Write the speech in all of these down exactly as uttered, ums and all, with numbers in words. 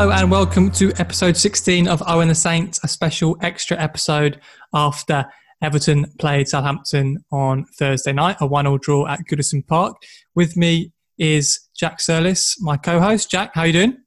Hello and welcome to episode sixteen of Owen the Saints, a special extra episode after Everton played Southampton on Thursday night, a one-all draw at Goodison Park. With me is Jack Surliss, my co-host. Jack, how are you doing?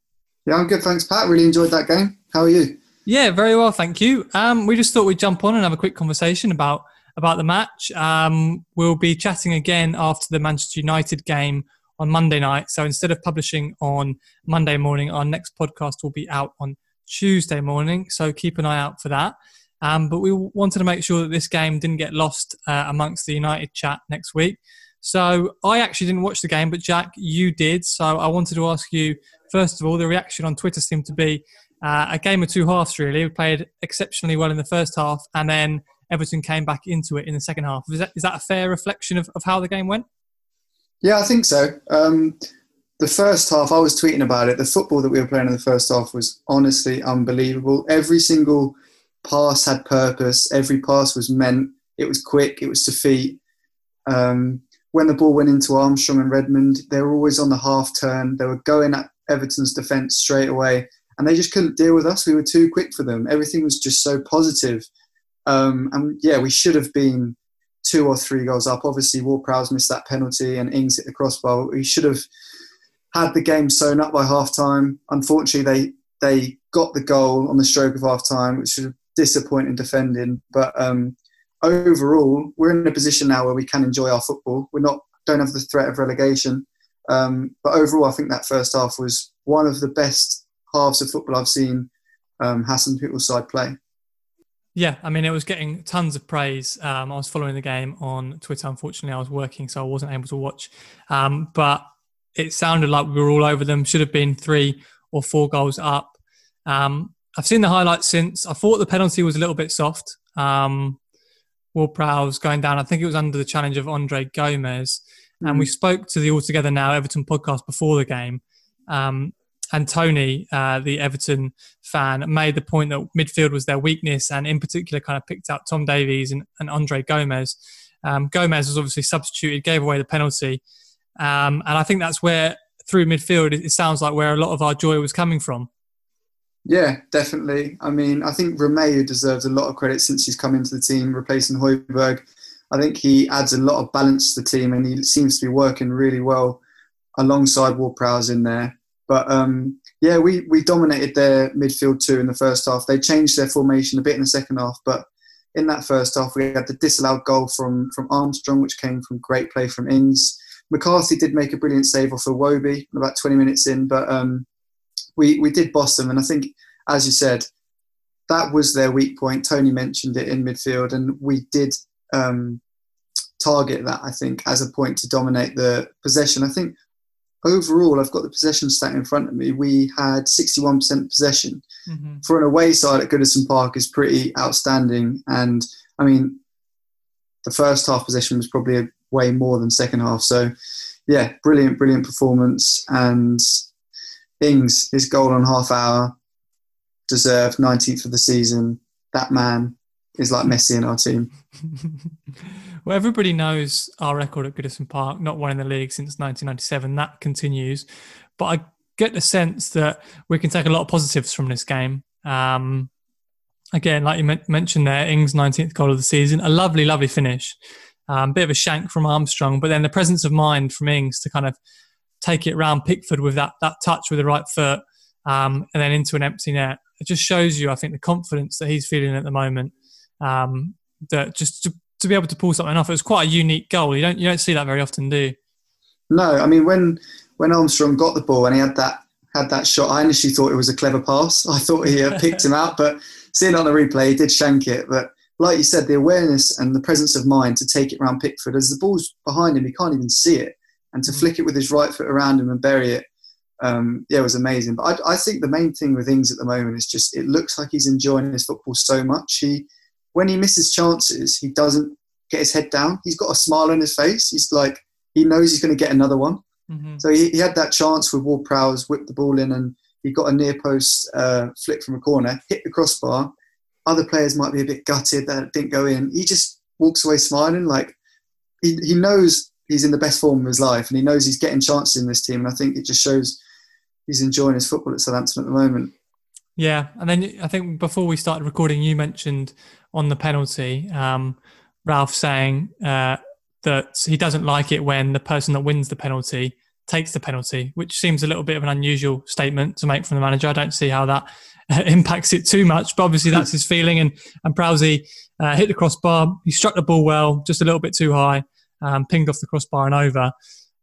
Yeah, I'm good, thanks, Pat. Really enjoyed that game. How are you? Yeah, very well, thank you. Um, we just thought we'd jump on and have a quick conversation about, about the match. Um, we'll be chatting again after the Manchester United game on Monday night. So instead of publishing on Monday morning, our next podcast will be out on Tuesday morning. So keep an eye out for that. Um, but we wanted to make sure that this game didn't get lost uh, amongst the United chat next week. So I actually didn't watch the game, but Jack, you did. So I wanted to ask you, first of all, the reaction on Twitter seemed to be uh, a game of two halves, really. We played exceptionally well in the first half and then Everton came back into it in the second half. Is that, is that a fair reflection of, of how the game went? Yeah, I think so. Um, the first half, I was tweeting about it. The football that we were playing in the first half was honestly unbelievable. Every single pass had purpose. Every pass was meant. It was quick. It was to feet. Um, when the ball went into Armstrong and Redmond, they were always on the half turn. They were going at Everton's defence straight away, and they just couldn't deal with us. We were too quick for them. Everything was just so positive. Um, and yeah, we should have been two or three goals up. Obviously, Ward-Prowse missed that penalty and Ings hit the crossbar. We should have had the game sewn up by half-time. Unfortunately, they they got the goal on the stroke of half-time, which was disappointing defending. But um, overall, we're in a position now where we can enjoy our football. We're not don't have the threat of relegation. Um, but overall, I think that first half was one of the best halves of football I've seen um, Hassan Pitbull's side play. Yeah, I mean, it was getting tons of praise. Um, I was following the game on Twitter. Unfortunately, I was working, so I wasn't able to watch. Um, but it sounded like we were all over them. Should have been three or four goals up. Um, I've seen the highlights since. I thought the penalty was a little bit soft. Um, Ward-Prowse going down. I think it was under the challenge of Andre Gomez. Mm-hmm. And we spoke to the All Together Now Everton podcast before the game. Um And Tony, uh, the Everton fan, made the point that midfield was their weakness and in particular kind of picked out Tom Davies and, and Andre Gomez. Um, Gomez was obviously substituted, gave away the penalty. Um, and I think that's where, through midfield, it, it sounds like where a lot of our joy was coming from. Yeah, definitely. I mean, I think Romeu deserves a lot of credit since he's come into the team, replacing Højbjerg. I think he adds a lot of balance to the team and he seems to be working really well alongside Ward-Prowse in there. But, um, yeah, we, we dominated their midfield too in the first half. They changed their formation a bit in the second half. But in that first half, we had the disallowed goal from, from Armstrong, which came from great play from Ings. McCarthy did make a brilliant save off of Wobie about twenty minutes in. But um, we, we did boss them. And I think, as you said, that was their weak point. Tony mentioned it in midfield. And we did um, target that, I think, as a point to dominate the possession. I think overall, I've got the possession stat in front of me. We had sixty-one percent possession. Mm-hmm. For an away side at Goodison Park is pretty outstanding. And, I mean, the first half possession was probably way more than second half. So, yeah, brilliant, brilliant performance. And Ings, his goal on half hour, deserved nineteenth of the season. That man is like Messi in our team. Well, everybody knows our record at Goodison Park, not won in the league since nineteen ninety-seven. That continues. But I get the sense that we can take a lot of positives from this game. Um, again, like you mentioned there, Ings' nineteenth goal of the season. A lovely, lovely finish. Um, bit of a shank from Armstrong, but then the presence of mind from Ings to kind of take it round Pickford with that that touch with the right foot um, and then into an empty net. It just shows you, I think, the confidence that he's feeling at the moment. Um, that just to, to be able to pull something off, it was quite a unique goal. You don't you don't see that very often, do you? No, I mean when when Armstrong got the ball and he had that had that shot, I initially thought it was a clever pass. I thought he uh, picked him out, but seeing on the replay, he did shank it. But like you said, the awareness and the presence of mind to take it round Pickford as the ball's behind him, he can't even see it, and to mm-hmm. flick it with his right foot around him and bury it, um, yeah, it was amazing. But I, I think the main thing with Ings at the moment is just it looks like he's enjoying his football so much. He When he misses chances, he doesn't get his head down. He's got a smile on his face. He's like, he knows he's going to get another one. Mm-hmm. So he, he had that chance with Ward-Prowse, whipped the ball in, and he got a near post uh, flick from a corner, hit the crossbar. Other players might be a bit gutted that it didn't go in. He just walks away smiling. Like he, he knows he's in the best form of his life and he knows he's getting chances in this team. And I think it just shows he's enjoying his football at Southampton at the moment. Yeah, and then I think before we started recording, you mentioned on the penalty, um, Ralph saying uh, that he doesn't like it when the person that wins the penalty takes the penalty, which seems a little bit of an unusual statement to make from the manager. I don't see how that uh, impacts it too much, but obviously that's his feeling. And and Prowse uh, hit the crossbar. He struck the ball well, just a little bit too high, um, pinged off the crossbar and over.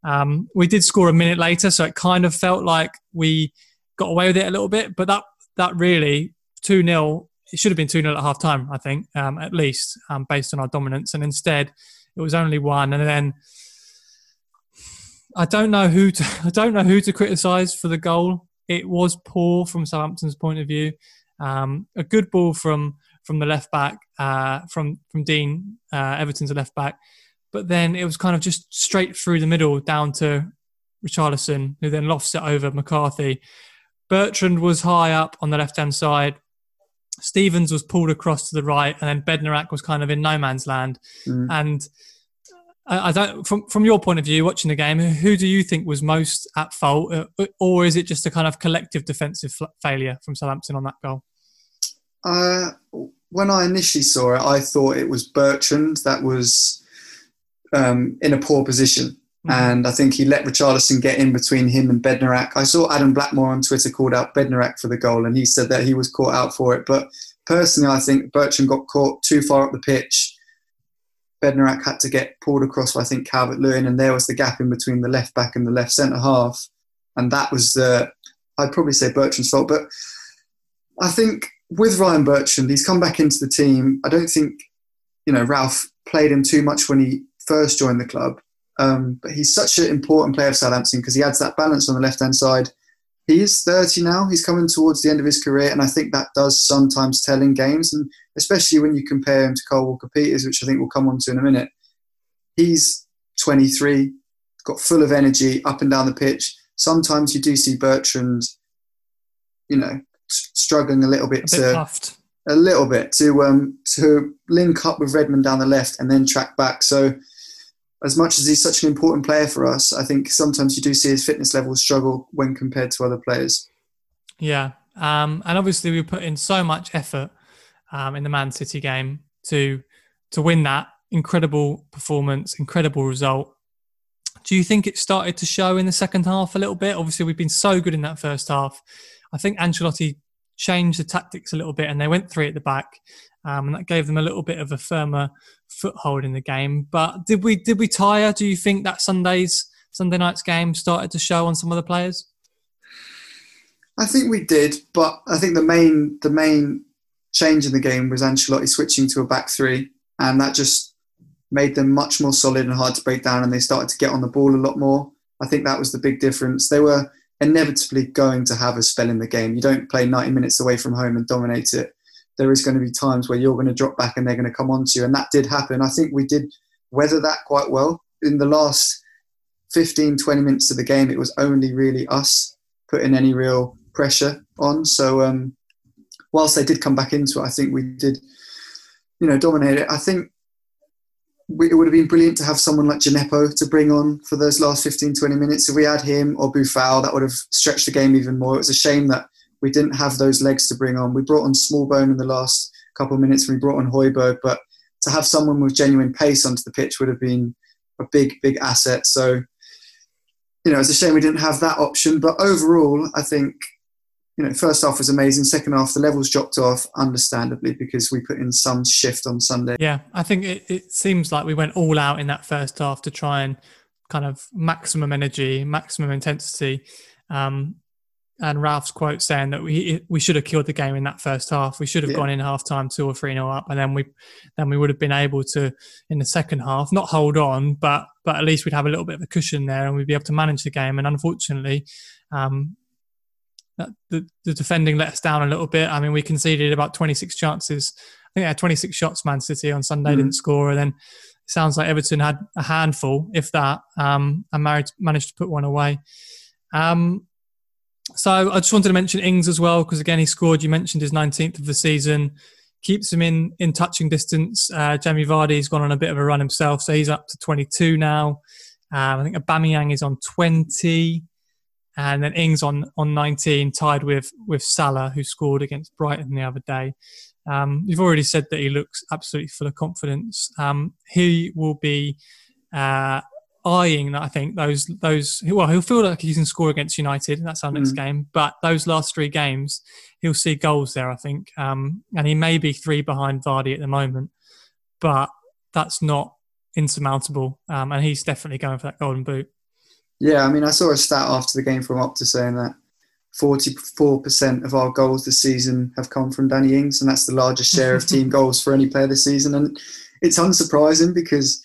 Um, we did score a minute later, so it kind of felt like we got away with it a little bit, but that that really, two nil, it should have been two nil at half-time, I think, um, at least, um, based on our dominance. And instead, it was only one. And then I don't know who to, I don't know who to criticise for the goal. It was poor from Southampton's point of view. Um, a good ball from from the left-back, uh, from, from Dean, uh, Everton's left-back. But then it was kind of just straight through the middle down to Richarlison, who then lofts it over McCarthy. Bertrand was high up on the left-hand side. Stevens was pulled across to the right, and then Bednarek was kind of in no man's land. Mm. And I, I don't, from from your point of view, watching the game, who do you think was most at fault, or is it just a kind of collective defensive failure from Southampton on that goal? Uh, when I initially saw it, I thought it was Bertrand that was Um, in a poor position, mm-hmm. and I think he let Richarlison get in between him and Bednarek. I saw Adam Blackmore on Twitter called out Bednarek for the goal, and he said that he was caught out for it, but personally I think Bertrand got caught too far up the pitch. Bednarek had to get pulled across by, I think, Calvert-Lewin, and there was the gap in between the left back and the left centre half, and that was the uh, I'd probably say Bertrand's fault. But I think with Ryan Bertrand, he's come back into the team. I don't think, you know, Ralph played him too much when he first joined the club, um, but he's such an important player of Southampton because he adds that balance on the left-hand side. He is thirty now, he's coming towards the end of his career, and I think that does sometimes tell in games, and especially when you compare him to Kyle Walker-Peters, which I think we'll come on to in a minute. He's twenty-three, got full of energy up and down the pitch. Sometimes you do see Bertrand, you know, struggling a little bit, a bit to... puffed. A little bit to um, to link up with Redmond down the left and then track back. So as much as he's such an important player for us, I think sometimes you do see his fitness level struggle when compared to other players. Yeah. Um, and obviously we put in so much effort um, in the Man City game to to win that incredible performance, incredible result. Do you think it started to show in the second half a little bit? Obviously we've been so good in that first half. I think Ancelotti changed the tactics a little bit and they went three at the back, um, and that gave them a little bit of a firmer foothold in the game. But did we did we tire? Do you think that Sunday's Sunday night's game started to show on some of the players? I think we did, but I think the main the main change in the game was Ancelotti switching to a back three, and that just made them much more solid and hard to break down, and they started to get on the ball a lot more. I think that was the big difference. They were inevitably going to have a spell in the game. You don't play ninety minutes away from home and dominate it. There is going to be times where you're going to drop back and they're going to come on to you, and that did happen. I think we did weather that quite well. In the last fifteen, twenty minutes of the game, it was only really us putting any real pressure on. So um, whilst they did come back into it, I think we did, you know, dominate it. I think it would have been brilliant to have someone like Gineppo to bring on for those last fifteen, twenty minutes. If we had him or Boufal, that would have stretched the game even more. It was a shame that we didn't have those legs to bring on. We brought on Smallbone in the last couple of minutes, and we brought on Højbjerg, but to have someone with genuine pace onto the pitch would have been a big, big asset. So, you know, it's a shame we didn't have that option. But overall, I think, you know, first half was amazing. Second half, the levels dropped off, understandably, because we put in some shift on Sunday. Yeah, I think it, it seems like we went all out in that first half to try and kind of maximum energy, maximum intensity. Um, and Ralph's quote saying that we we should have killed the game in that first half. We should have yeah. gone in half-time two or three nil up, and then we then we would have been able to, in the second half, not hold on, but but at least we'd have a little bit of a cushion there and we'd be able to manage the game. And unfortunately... Um, The, the defending let us down a little bit. I mean, we conceded about twenty-six chances. I think they had twenty-six shots, Man City, on Sunday, mm. didn't score. And then it sounds like Everton had a handful, if that, um, and married, managed to put one away. Um, so I just wanted to mention Ings as well, because again, he scored. You mentioned his nineteenth of the season. Keeps him in, in touching distance. Uh, Jamie Vardy's gone on a bit of a run himself, so he's up to twenty-two now. Um, I think Aubameyang is on twenty. And then Ings on, on nineteen, tied with, with Salah, who scored against Brighton the other day. Um, you've already said that he looks absolutely full of confidence. Um, he will be uh, eyeing, I think, those... those. Well, he'll feel like he can score against United, and that's our next mm. game. But those last three games, he'll see goals there, I think. Um, and he may be three behind Vardy at the moment, but that's not insurmountable. Um, and he's definitely going for that golden boot. Yeah, I mean, I saw a stat after the game from Opta saying that forty-four percent of our goals this season have come from Danny Ings, and that's the largest share of team goals for any player this season. And it's unsurprising because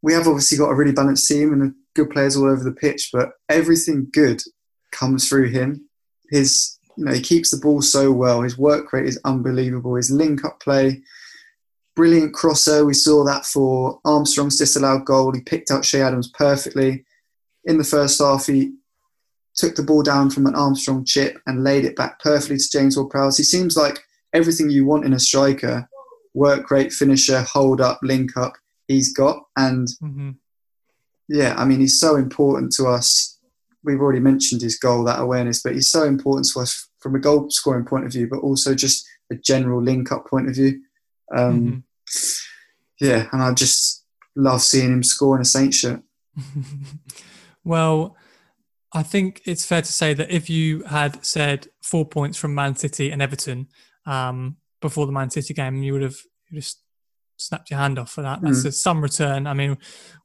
we have obviously got a really balanced team and good players all over the pitch, but everything good comes through him. His, you know, he keeps the ball so well. His work rate is unbelievable. His link-up play, brilliant crosser. We saw that for Armstrong's disallowed goal. He picked out Che Adams perfectly. In the first half, he took the ball down from an Armstrong chip and laid it back perfectly to James Ward-Prowse. He seems like everything you want in a striker: work rate, finisher, hold up, link up, he's got. And mm-hmm. yeah, I mean, he's so important to us. We've already mentioned his goal, that awareness, but he's so important to us from a goal scoring point of view, but also just a general link up point of view. Um, mm-hmm. Yeah, and I just love seeing him score in a Saints shirt. Well, I think it's fair to say that if you had said four points from Man City and Everton um, before the Man City game, you would have just snapped your hand off for that. That's mm. a, some return. I mean,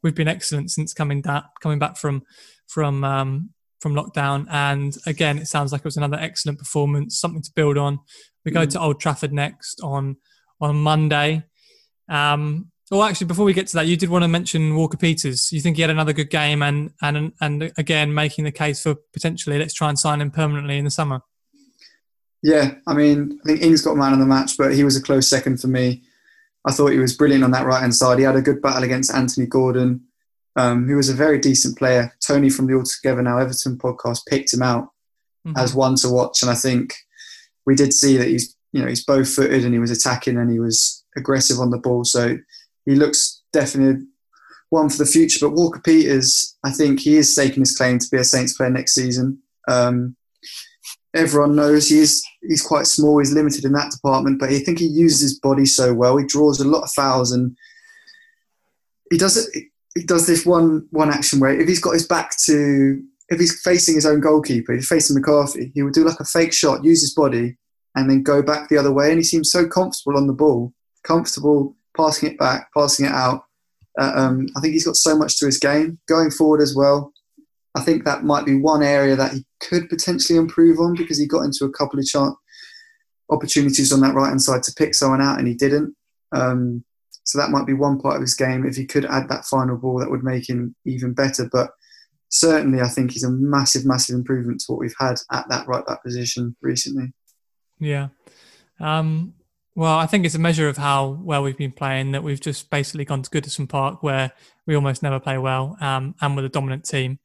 we've been excellent since coming da- coming back from from um, from lockdown. And again, it sounds like it was another excellent performance, something to build on. We go mm. to Old Trafford next on on Monday. Um, Well, actually, before we get to that, you did want to mention Walker-Peters. You think he had another good game and, and, and again, making the case for potentially let's try and sign him permanently in the summer. Yeah, I mean, I think Ings got man of the match, but he was a close second for me. I thought he was brilliant on that right-hand side. He had a good battle against Anthony Gordon, um, who was a very decent player. Tony from the All Together Now Everton podcast picked him out mm-hmm. as one to watch. And I think we did see that he's, you know, he's bow-footed and he was attacking and he was aggressive on the ball. So he looks definitely one for the future. But Walker-Peters, I think he is staking his claim to be a Saints player next season. Um, everyone knows he is, he's quite small. He's limited in that department. But I think he uses his body so well. He draws a lot of fouls. And he does it, he does this one one action where if he's got his back to... If he's facing his own goalkeeper, if he's facing McCarthy, he would do like a fake shot, use his body, and then go back the other way. And he seems so comfortable on the ball. Comfortable... passing it back, passing it out. Uh, um, I think he's got so much to his game. Going forward as well, I think that might be one area that he could potentially improve on because he got into a couple of chance opportunities on that right-hand side to pick someone out and he didn't. Um, so that might be one part of his game. If he could add that final ball, that would make him even better. But certainly I think he's a massive, massive improvement to what we've had at that right-back position recently. Yeah. Um Well, I think it's a measure of how well we've been playing that we've just basically gone to Goodison Park where we almost never play well um, and with a dominant team.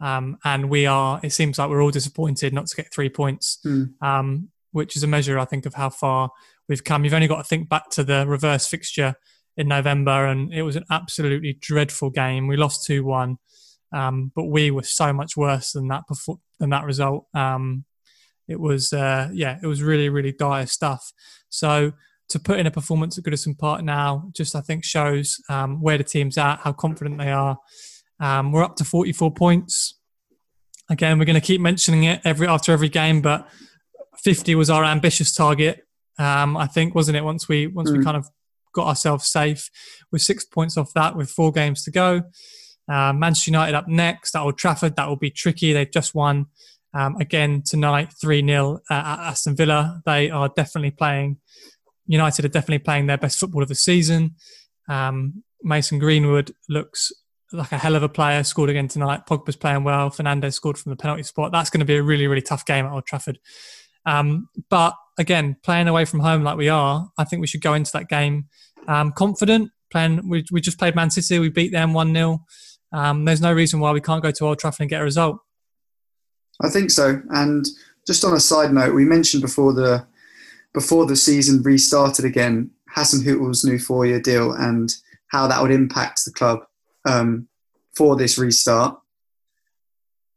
Um, and we are, it seems like we're all disappointed not to get three points, mm. um, which is a measure, I think, of how far we've come. You've only got to think back to the reverse fixture in November and it was an absolutely dreadful game. We lost two one, um, but we were so much worse than that before, than that result. Um, It was, uh, yeah, it was really, really dire stuff. So to put in a performance at Goodison Park now just, I think, shows um, where the team's at, how confident they are. Um, we're up to forty-four points. Again, we're going to keep mentioning it every after every game, but fifty was our ambitious target, um, I think, wasn't it? Once we once mm. we kind of got ourselves safe, we're six points off that with four games to go. Uh, Manchester United up next, at Old Trafford, that will be tricky. They've just won. Um, again, tonight, three nil uh, at Aston Villa. They are definitely playing, United are definitely playing their best football of the season. Um, Mason Greenwood looks like a hell of a player, scored again tonight. Pogba's playing well. Fernandez scored from the penalty spot. That's going to be a really, really tough game at Old Trafford. Um, but again, playing away from home like we are, I think we should go into that game um, confident. Playing, we, we just played Man City. We beat them one nil. Um, there's no reason why we can't go to Old Trafford and get a result. I think so. And just on a side note, we mentioned before the before the season restarted again, Hassan Hüttl's new four-year deal and how that would impact the club um, for this restart.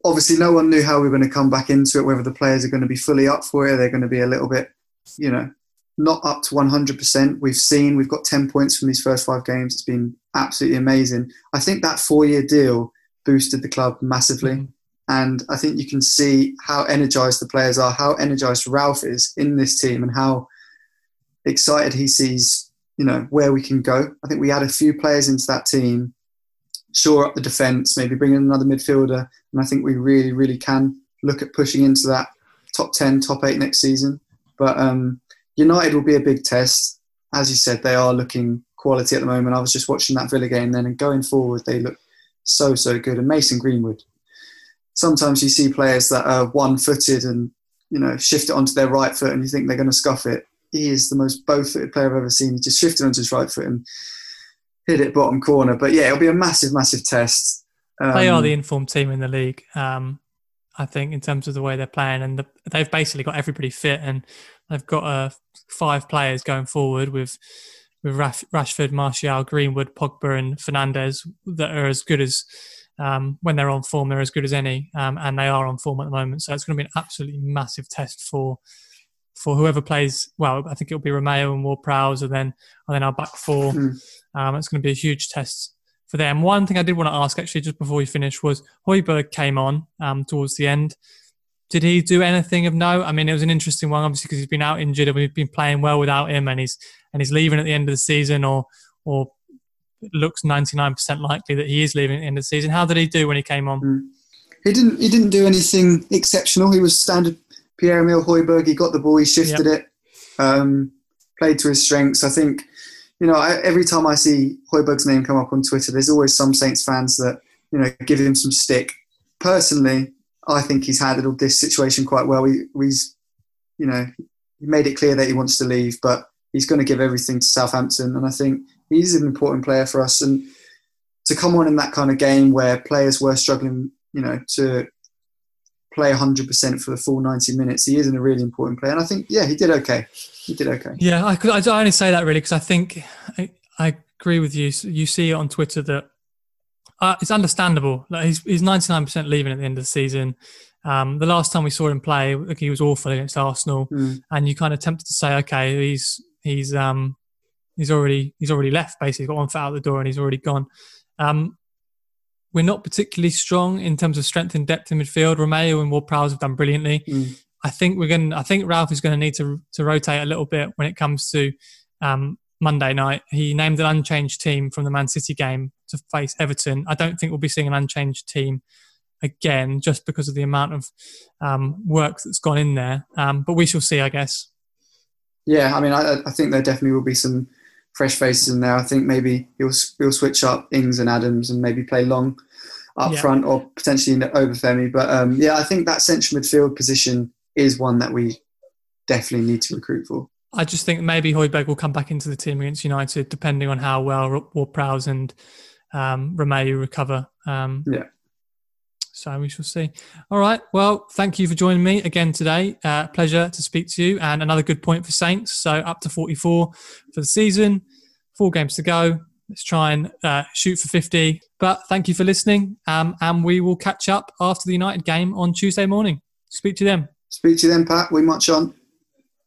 obviously no one knew how we were going to come back into it, whether the players are going to be fully up for it, they're going to be a little bit, you know, not up to one hundred percent. We've seen, we've got ten points from these first five games. It's been absolutely amazing. I think that four-year deal boosted the club massively. Mm-hmm. And I think you can see how energised the players are, how energised Ralph is in this team and how excited he sees, you know, where we can go. I think we add a few players into that team, shore up the defence, maybe bring in another midfielder. And I think we really, really can look at pushing into that top ten, top eight next season. But um, United will be a big test. As you said, they are looking quality at the moment. I was just watching that Villa game then, and going forward, they look so, so good. And Mason Greenwood. Sometimes you see players that are one-footed and, you know, shift it onto their right foot and you think they're going to scuff it. He is the most bow-footed player I've ever seen. He just shifted onto his right foot and hit it bottom corner. But yeah, it'll be a massive, massive test. Um, they are the informed team in the league, um, I think, in terms of the way they're playing. And the, they've basically got everybody fit, and they've got uh, five players going forward with with Rash- Rashford, Martial, Greenwood, Pogba and Fernandez that are as good as... Um, when they're on form, they're as good as any, um, and they are on form at the moment. So it's going to be an absolutely massive test for for whoever plays. Well, I think it'll be Romeu and Ward-Prowse, and then and then our back four. Mm. Um, it's going to be a huge test for them. One thing I did want to ask, actually, just before we finish, was Højbjerg came on um, towards the end. Did he do anything of note? I mean, it was an interesting one, obviously, because he's been out injured, and we've been playing well without him, and he's and he's leaving at the end of the season, or or. It looks ninety-nine percent likely that he is leaving at the end of the season. How did he do when he came on? Mm. He didn't He didn't do anything exceptional. He was standard Pierre-Emile Højbjerg. He got the ball, he shifted yep. it, um, played to his strengths. I think, you know, I, every time I see Højbjerg's name come up on Twitter, there's always some Saints fans that, you know, give him some stick. Personally, I think he's handled this situation quite well. He, he's, you know, he made it clear that he wants to leave, but he's going to give everything to Southampton. And I think he's an important player for us. And to come on in that kind of game where players were struggling, you know, to play one hundred percent for the full ninety minutes, he isn't a really important player. And I think, yeah, he did okay. He did okay. Yeah, I, I only say that really because I think I, I agree with you. You see it on Twitter that uh, it's understandable. Like he's, he's ninety-nine percent leaving at the end of the season. Um, the last time we saw him play, like, he was awful against Arsenal. Mm. And you kind of tempted to say, okay, he's... he's um he's already he's already left, basically. He's got one foot out the door and he's already gone. Um, we're not particularly strong in terms of strength and depth in midfield. Romeu and Ward-Prowse have done brilliantly. Mm. I think we're going. I think Ralph is going to need to to rotate a little bit when it comes to um, Monday night. He named an unchanged team from the Man City game to face Everton. I don't think we'll be seeing an unchanged team again, just because of the amount of um, work that's gone in there. Um, but we shall see, I guess. Yeah, I mean, I, I think there definitely will be some fresh faces in there. I think maybe he'll, he'll switch up Ings and Adams and maybe play Long up yeah. front or potentially in the Obafemi. But um, yeah, I think that central midfield position is one that we definitely need to recruit for. I just think maybe Højbjerg will come back into the team against United, depending on how well Ward-Prowse and um, Romeu recover. Um, yeah. So we shall see. All right. Well, thank you for joining me again today. Uh, pleasure to speak to you. And another good point for Saints. So up to forty-four for the season. Four games to go. Let's try and uh, shoot for fifty. But thank you for listening. Um, and we will catch up after the United game on Tuesday morning. Speak to them. Speak to them, Pat. We march on.